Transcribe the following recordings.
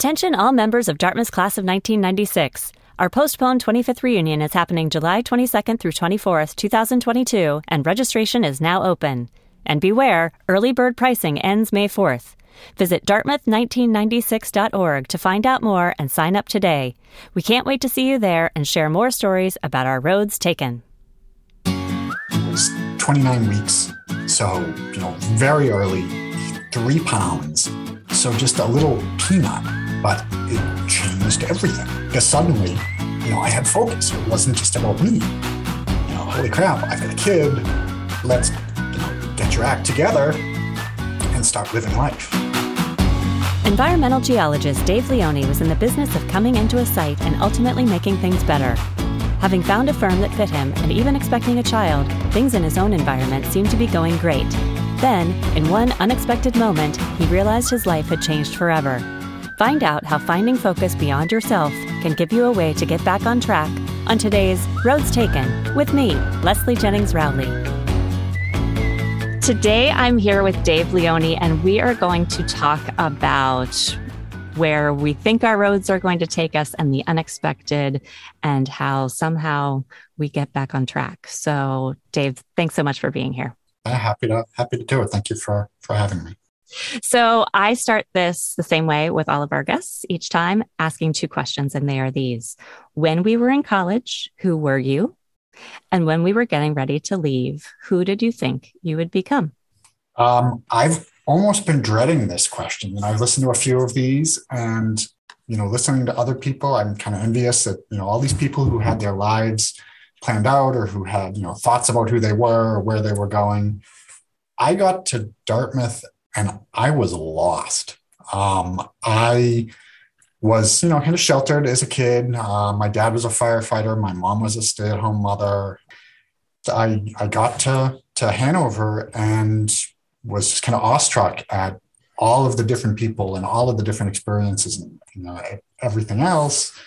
Attention all members of Dartmouth's class of 1996. Our postponed 25th reunion is happening July 22nd through 24th, 2022, and registration is now open. And beware, early bird pricing ends May 4th. Visit dartmouth1996.org to find out more and sign up today. We can't wait to see you there and share more stories about our roads taken. It's 29 weeks, so, very early, 3 pounds. So just a little peanut, but it changed everything. Because suddenly, I had focus. It wasn't just about me. Holy crap, I've got a kid. Let's, get your act together and start living life. Environmental geologist Dave Leone was in the business of coming into a site and ultimately making things better. Having found a firm that fit him and even expecting a child, things in his own environment seemed to be going great. Then, in one unexpected moment, he realized his life had changed forever. Find out how finding focus beyond yourself can give you a way to get back on track on today's Roads Taken with me, Leslie Jennings Rowley. Today, I'm here with Dave Leone, and we are going to talk about where we think our roads are going to take us and the unexpected and how somehow we get back on track. So, Dave, thanks so much for being here. Happy to do it. Thank you for having me. So I start this the same way with all of our guests each time, asking 2 questions, and they are these. When we were in college, who were you? And when we were getting ready to leave, who did you think you would become? I've almost been dreading this question. And I've listened to a few of these and, listening to other people, I'm kind of envious that, all these people who had their lives planned out or who had, thoughts about who they were or where they were going. I got to Dartmouth and I was lost. I was, kind of sheltered as a kid. My dad was a firefighter. My mom was a stay-at-home mother. I got to Hanover and was just kind of awestruck at all of the different people and all of the different experiences and, everything else.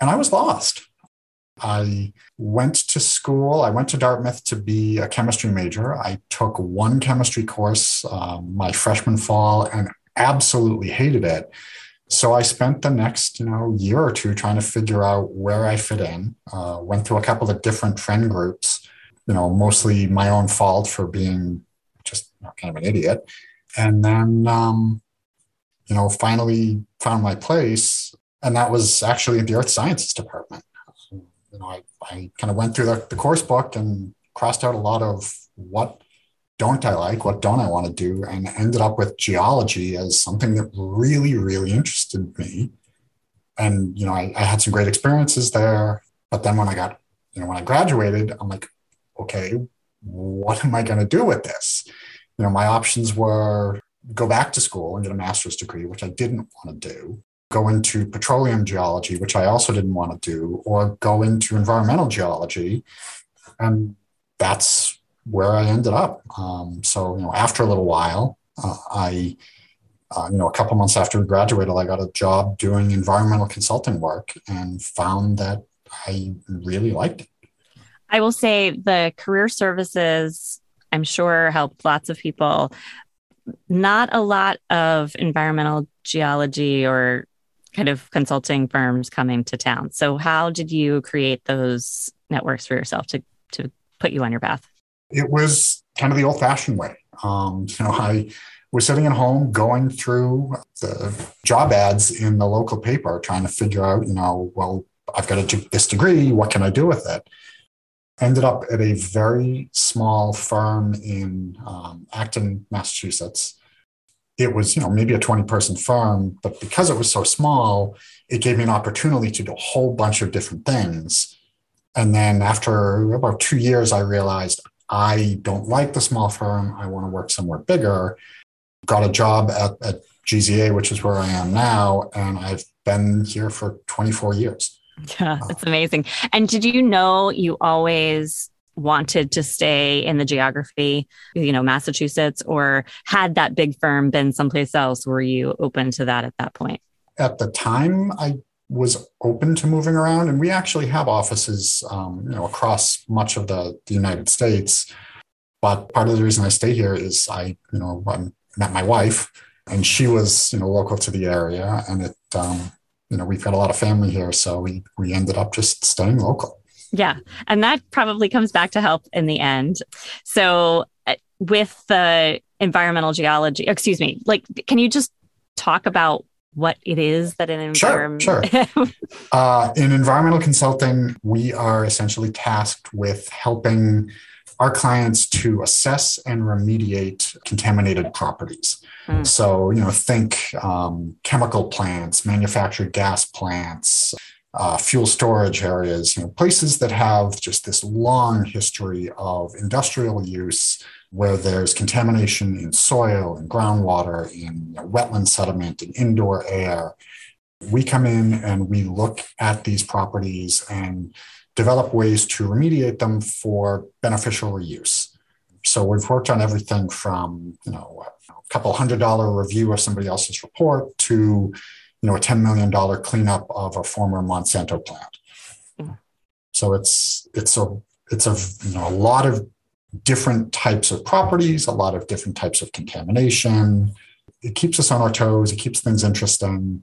And I was lost. I went to school. I went to Dartmouth to be a chemistry major. I took one chemistry course my freshman fall and absolutely hated it. So I spent the next, year or two trying to figure out where I fit in. Went through a couple of different friend groups, mostly my own fault for being just kind of an idiot. And then, finally found my place. And that was actually in the earth sciences department. I kind of went through the course book and crossed out a lot of what don't I like, what don't I want to do, and ended up with geology as something that really, really interested me. And, I had some great experiences there. But then when I got, when I graduated, I'm like, okay, what am I going to do with this? My options were go back to school and get a master's degree, which I didn't want to do. Go into petroleum geology, which I also didn't want to do, or go into environmental geology. And that's where I ended up. After a little while, I a couple months after we graduated, I got a job doing environmental consulting work and found that I really liked it. I will say the career services, I'm sure, helped lots of people. Not a lot of environmental geology or kind of consulting firms coming to town. So how did you create those networks for yourself to put you on your path? It was kind of the old fashioned way. I was sitting at home going through the job ads in the local paper, trying to figure out, well, I've got to do this degree. What can I do with it? Ended up at a very small firm in Acton, Massachusetts. It was, maybe a 20-person firm, but because it was so small, it gave me an opportunity to do a whole bunch of different things. And then after about 2 years, I realized I don't like the small firm. I want to work somewhere bigger. Got a job at GZA, which is where I am now, and I've been here for 24 years. Yeah, it's amazing. And did you know you always wanted to stay in the geography, Massachusetts, or had that big firm been someplace else? Were you open to that at that point? At the time, I was open to moving around, and we actually have offices, across much of the United States. But part of the reason I stay here is I met my wife, And she was, you know, local to the area, and it, you know, we've got a lot of family here, so we ended up just staying local. Yeah, and that probably comes back to help in the end. So with the environmental geology, excuse me, like, can you just talk about what it is that an environment? Sure. In environmental consulting, we are essentially tasked with helping our clients to assess and remediate contaminated properties. So, you know, think chemical plants, manufactured gas plants, fuel storage areas, you know, places that have just this long history of industrial use where there's contamination in soil and groundwater, in, you know, wetland sediment and indoor air. We come in and we look at these properties and develop ways to remediate them for beneficial reuse. So we've worked on everything from, you know, a couple $100 review of somebody else's report to, you know, a $10 million cleanup of a former Monsanto plant. So it's a you know, a lot of different types of properties, a lot of different types of contamination. It keeps us on our toes. It keeps things interesting.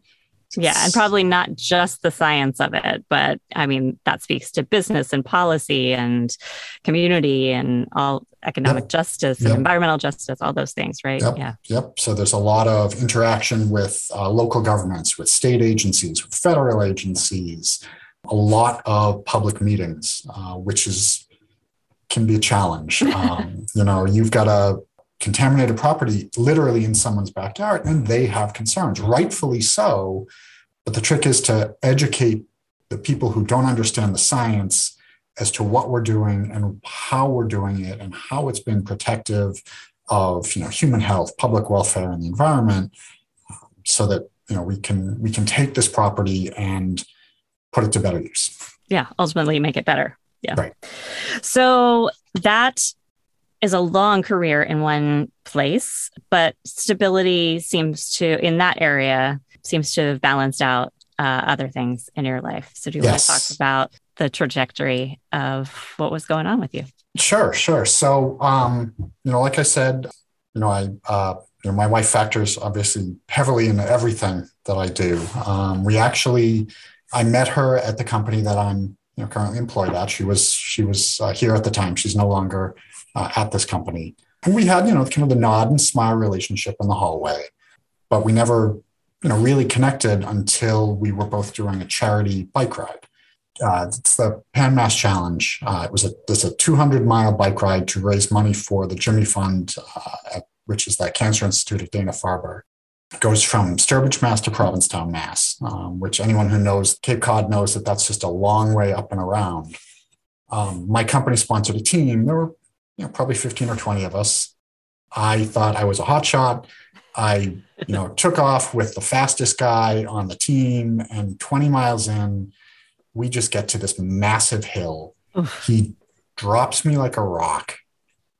Yeah, and probably not just the science of it, but I mean, that speaks to business and policy and community and all economic justice and environmental justice, all those things, right? Yep. So there's a lot of interaction with local governments, with state agencies, with federal agencies, a lot of public meetings, which can be a challenge. You know, you've got a contaminated property literally in someone's backyard, and they have concerns, rightfully so. But the trick is to educate the people who don't understand the science as to what we're doing and how we're doing it and how it's been protective of, you know, human health, public welfare, and the environment, so that, you know, we can take this property and put it to better use. Yeah, ultimately make it better. Yeah. Right. So that is a long career in one place, but stability in that area seems to have balanced out other things in your life. So do you want to talk about the trajectory of what was going on with you? Sure. So, you know, like I said, you know, I my wife factors obviously heavily into everything that I do. I met her at the company that I'm, you know, currently employed at. She was here at the time. She's no longer at this company. And we had, you know, kind of the nod and smile relationship in the hallway, but we never, you know, really connected until we were both doing a charity bike ride. It's the Pan Mass Challenge. It was a 200-mile bike ride to raise money for the Jimmy Fund, which is that cancer institute at Dana-Farber. It goes from Sturbridge, Mass to Provincetown, Mass, which anyone who knows Cape Cod knows that that's just a long way up and around. My company sponsored a team. There were, you know, probably 15 or 20 of us. I thought I was a hotshot. I, you know, took off with the fastest guy on the team, and 20 miles in, we just get to this massive hill. Oof. He drops me like a rock,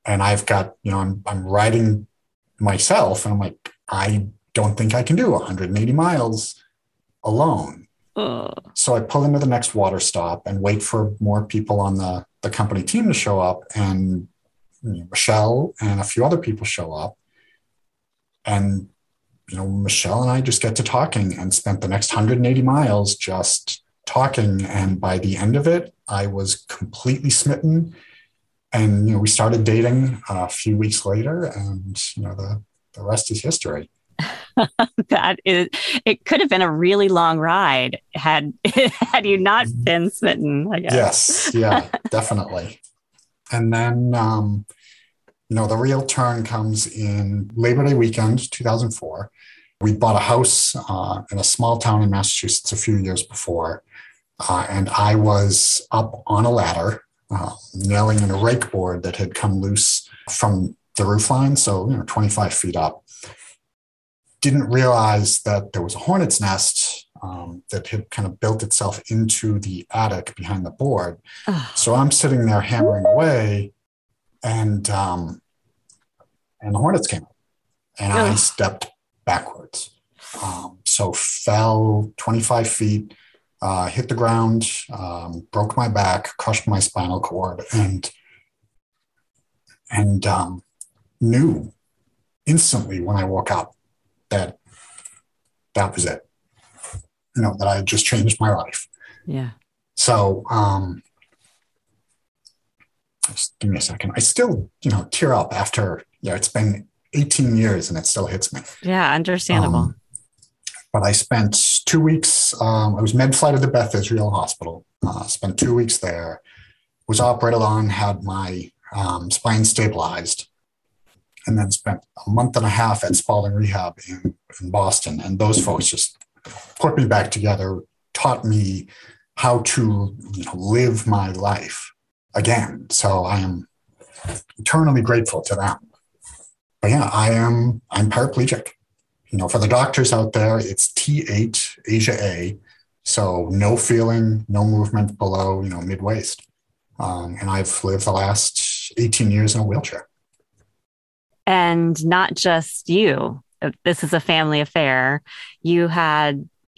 and I've got, you know, I'm riding myself, and I'm like, I don't think I can do 180 miles alone. Oh. So I pull into the next water stop and wait for more people on the company team to show up, and Michelle and a few other people show up, and, you know, Michelle and I just get to talking and spent the next 180 miles just talking. And by the end of it, I was completely smitten, and, you know, we started dating a few weeks later, and, you know, the rest is history. It could have been a really long ride had you not been smitten, I guess. Yes. Yeah, definitely. And then, you know, the real turn comes in Labor Day weekend, 2004. We bought a house in a small town in Massachusetts a few years before. And I was up on a ladder, nailing in a rake board that had come loose from the roof line. So, you know, 25 feet up. Didn't realize that there was a hornet's nest that had kind of built itself into the attic behind the board. So I'm sitting there hammering away, and the hornets came up, and I stepped backwards. So fell 25 feet, hit the ground, broke my back, crushed my spinal cord, and knew instantly when I woke up that was it, you know, that I just changed my life. Yeah. So, just give me a second. I still, you know, tear up after, it's been 18 years and it still hits me. Yeah. Understandable. But I spent 2 weeks, I was med-flight at the Beth Israel Hospital, spent 2 weeks there, was operated on, had my spine stabilized, and then spent a month and a half at Spaulding Rehab in Boston. And those folks just put me back together, taught me how to live my life again. So I am eternally grateful to them. But yeah, I'm paraplegic. For the doctors out there, it's T8 ASIA A, so no feeling, no movement below, mid waist. And I've lived the last 18 years in a wheelchair. And not just you. This is a family affair. You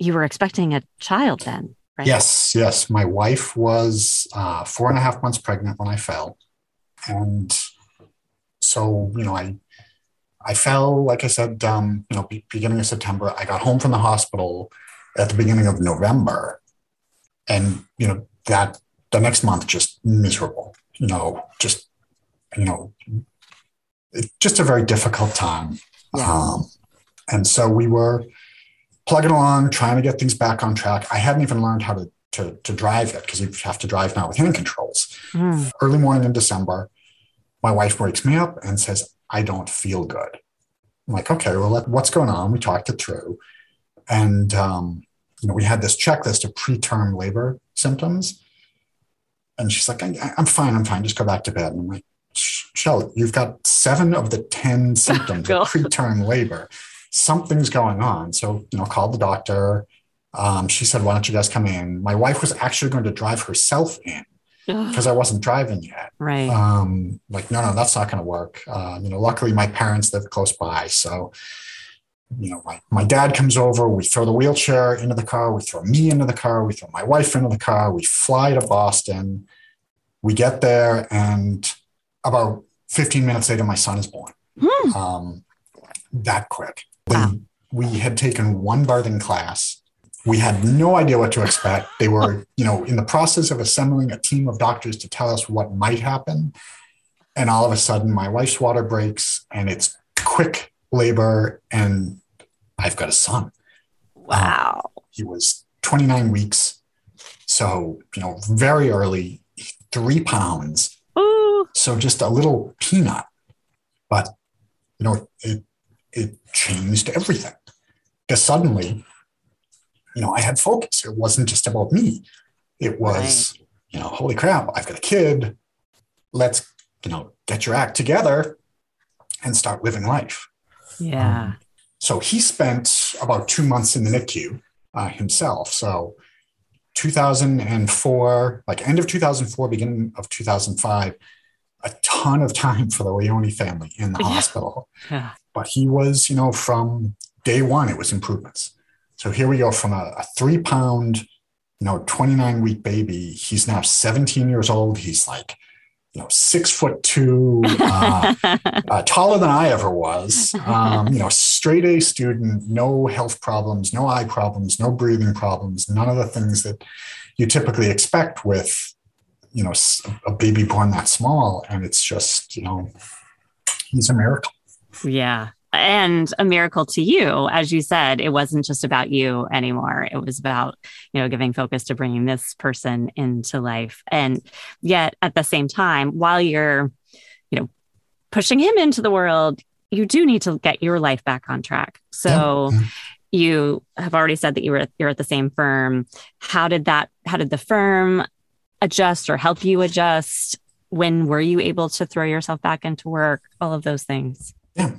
were expecting a child then, right? Yes. My wife was 4.5 months pregnant when I fell, and so I fell, like I said, beginning of September. I got home from the hospital at the beginning of November, and that the next month just miserable. Just a very difficult time. Yeah. And so we were plugging along, trying to get things back on track. I hadn't even learned how to drive yet, because you have to drive now with hand controls. Mm. Early morning in December, my wife wakes me up and says, "I don't feel good." I'm like, okay, well, what's going on? We talked it through. And, we had this checklist of preterm labor symptoms. And she's like, I'm fine. Just go back to bed. And I'm like, Michelle, you've got 7 of the 10 symptoms of preterm labor. Something's going on. So, called the doctor. She said, "Why don't you guys come in?" My wife was actually going to drive herself in, because I wasn't driving yet. Right. No, that's not going to work. Luckily my parents live close by. So, my dad comes over, we throw the wheelchair into the car, we throw me into the car, we throw my wife into the car, we fly to Boston, we get there, and about 15 minutes later, my son is born. Mm. That quick. Wow. We had taken one birthing class. We had no idea what to expect. They were, in the process of assembling a team of doctors to tell us what might happen. And all of a sudden, my wife's water breaks, and it's quick labor, and I've got a son. Wow. He was 29 weeks. So, very early, 3 pounds. Ooh. So just a little peanut. But, it changed everything. Because suddenly, I had focus. It wasn't just about me. It was, right. Holy crap, I've got a kid. Let's, get your act together and start living life. Yeah. So he spent about 2 months in the NICU himself. So 2004, end of 2004, beginning of 2005, a ton of time for the Leone family in the hospital. Yeah. But he was, from day one, it was improvements. So here we go from a 3 pound, 29 week baby. He's now 17 years old. He's 6'2", taller than I ever was, straight A student, no health problems, no eye problems, no breathing problems, none of the things that you typically expect with, a baby born that small. And it's just, he's a miracle. Yeah. And a miracle to you. As you said, it wasn't just about you anymore. It was about, giving focus to bringing this person into life. And yet at the same time, while you're, pushing him into the world, you do need to get your life back on track. So yeah. You have already said that you're at the same firm. How did the firm adjust or help you adjust? When were you able to throw yourself back into work? All of those things. Yeah.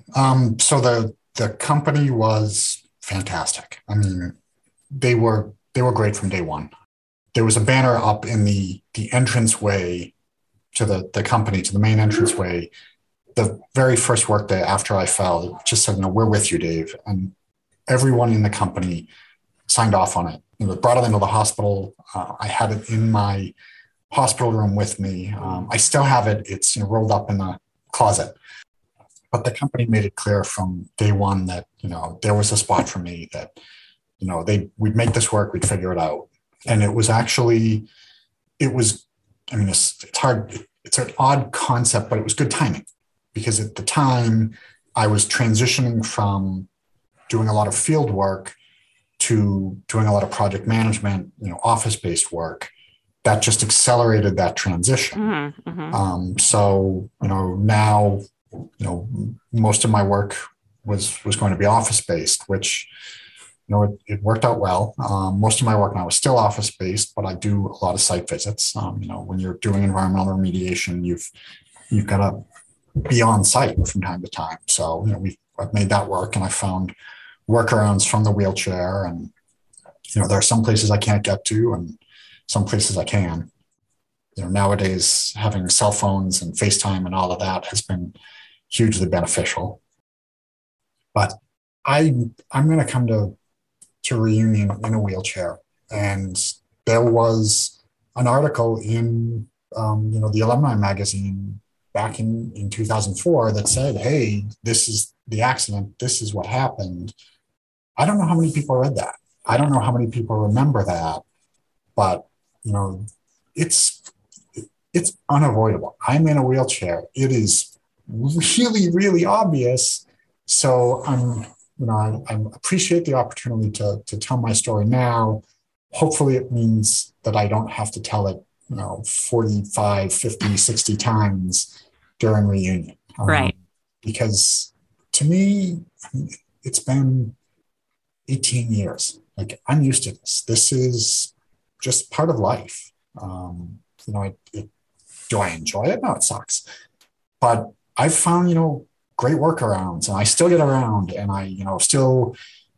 So the company was fantastic. I mean, they were great from day one. There was a banner up in the entranceway to the company, to the main entranceway. The very first work day after I fell, it just said, "No, we're with you, Dave." And everyone in the company signed off on it. Brought it into the hospital. I had it in my hospital room with me. I still have it. It's rolled up in the closet. But the company made it clear from day one that, you know, there was a spot for me, that, you know, we'd make this work, we'd figure it out. And it was actually, I mean, it's hard, it's an odd concept, but it was good timing, because at the time I was transitioning from doing a lot of field work to doing a lot of project management, you know, office-based work. That just accelerated that transition. Mm-hmm, mm-hmm. So, you know, now, you know, most of my work was going to be office-based, which, you know, it worked out well. Most of my work now is still office-based, but I do a lot of site visits. You know, when you're doing environmental remediation, you've got to be on site from time to time. So, you know, I've made that work, and I found workarounds from the wheelchair. And, you know, there are some places I can't get to, and some places I can. You know, nowadays having cell phones and FaceTime and all of that has been hugely beneficial. But I'm going to come to reunion in a wheelchair, and there was an article in you know, the alumni magazine back in 2004 that said, "Hey, this is the accident. This is what happened." I don't know how many people read that. I don't know how many people remember that, but you know, it's unavoidable. I'm in a wheelchair. It is really, really obvious. So I appreciate the opportunity to tell my story now. Hopefully it means that I don't have to tell it, you know, 45, 50, 60 times during reunion. Right. Because to me, it's been 18 years. Like, I'm used to this. This is just part of life. You know, do I enjoy it? No, it sucks. But I've found, you know, great workarounds, and I still get around, and I, you know, still,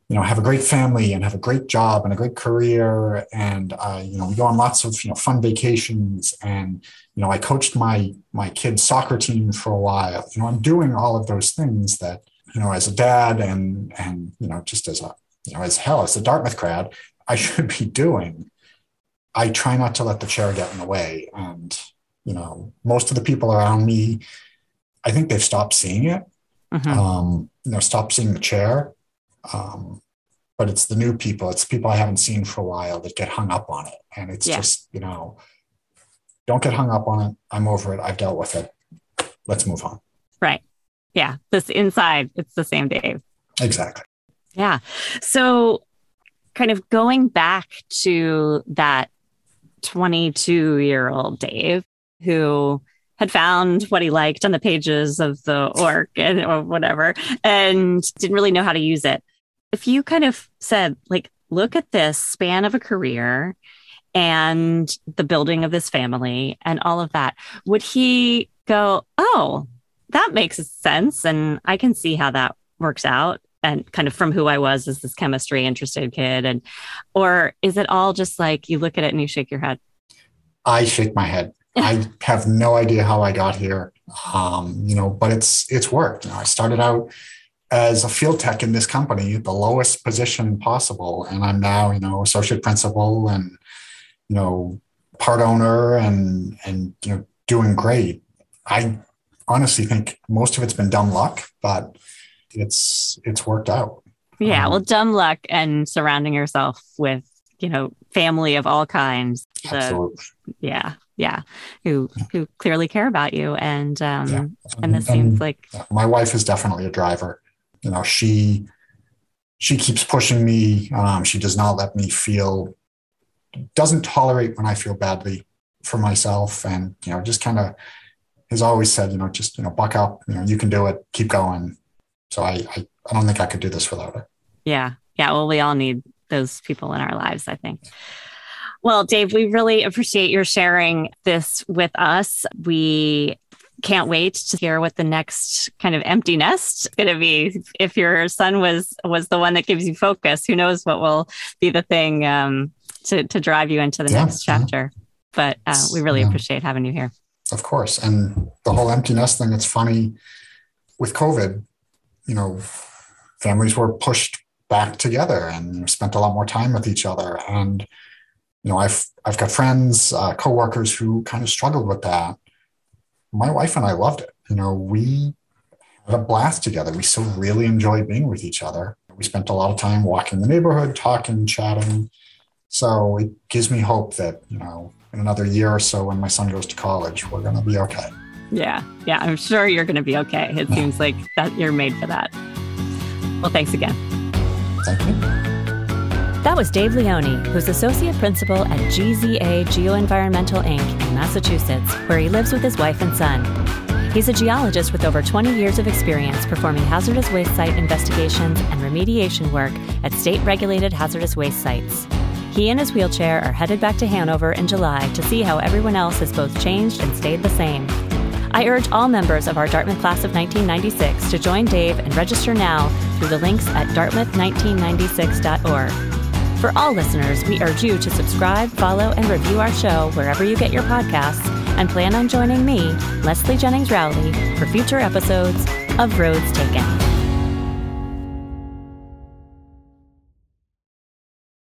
you know, have a great family and have a great job and a great career. And you know, we go on lots of, you know, fun vacations, and, you know, I coached my kids' soccer team for a while. You know, I'm doing all of those things that, you know, as a dad and, you know, just as a, you know, as a Dartmouth grad, I should be doing. I try not to let the chair get in the way. And, you know, most of the people around me, I think they've stopped seeing it, mm-hmm. You know, stopped seeing the chair. But it's the new people. It's people I haven't seen for a while that get hung up on it. And it's just, you know, don't get hung up on it. I'm over it. I've dealt with it. Let's move on. Right. Yeah. This inside, it's the same, Dave. Exactly. Yeah. So kind of going back to that 22-year-old Dave who had found what he liked on the pages of the orc and or whatever, and didn't really know how to use it. If you kind of said, like, look at this span of a career and the building of this family and all of that, would he go, oh, that makes sense, and I can see how that works out, and kind of from who I was as this chemistry interested kid? And, or is it all just like you look at it and you shake your head? I shake my head. I have no idea how I got here, you know, but it's worked. You know, I started out as a field tech in this company, the lowest position possible. And I'm now, you know, associate principal and, you know, part owner and, you know, doing great. I honestly think most of it's been dumb luck, but it's worked out. Yeah. Well, dumb luck and surrounding yourself with, you know, family of all kinds. Absolutely. Yeah. Yeah. Who clearly care about you. And, and this seems like, my wife is definitely a driver. You know, she keeps pushing me. She does not let me doesn't tolerate when I feel badly for myself. And, you know, just kind of has always said, you know, just, you know, buck up, you know, you can do it, keep going. So I don't think I could do this without her. Yeah. Yeah. Well, we all need those people in our lives, I think. Well, Dave, we really appreciate your sharing this with us. We can't wait to hear what the next kind of empty nest is going to be. If your son was the one that gives you focus, who knows what will be the thing to drive you into the next chapter. But we really appreciate having you here. Of course. And the whole empty nest thing, it's funny with COVID, you know, families were pushed back together and spent a lot more time with each other. And, you know, I've got friends, coworkers who kind of struggled with that. My wife and I loved it. You know, we had a blast together. We still really enjoyed being with each other. We spent a lot of time walking the neighborhood, talking, chatting. So it gives me hope that, you know, in another year or so when my son goes to college, we're going to be okay. Yeah. Yeah. I'm sure you're going to be okay. It seems like that you're made for that. Well, thanks again. Thank you. That was Dave Leone, who's associate principal at GZA Geo Environmental Inc. in Massachusetts, where he lives with his wife and son. He's a geologist with over 20 years of experience performing hazardous waste site investigations and remediation work at state-regulated hazardous waste sites. He and his wheelchair are headed back to Hanover in July to see how everyone else has both changed and stayed the same. I urge all members of our Dartmouth class of 1996 to join Dave and register now through the links at dartmouth1996.org. For all listeners, we urge you to subscribe, follow, and review our show wherever you get your podcasts, and plan on joining me, Leslie Jennings Rowley, for future episodes of Roads Taken.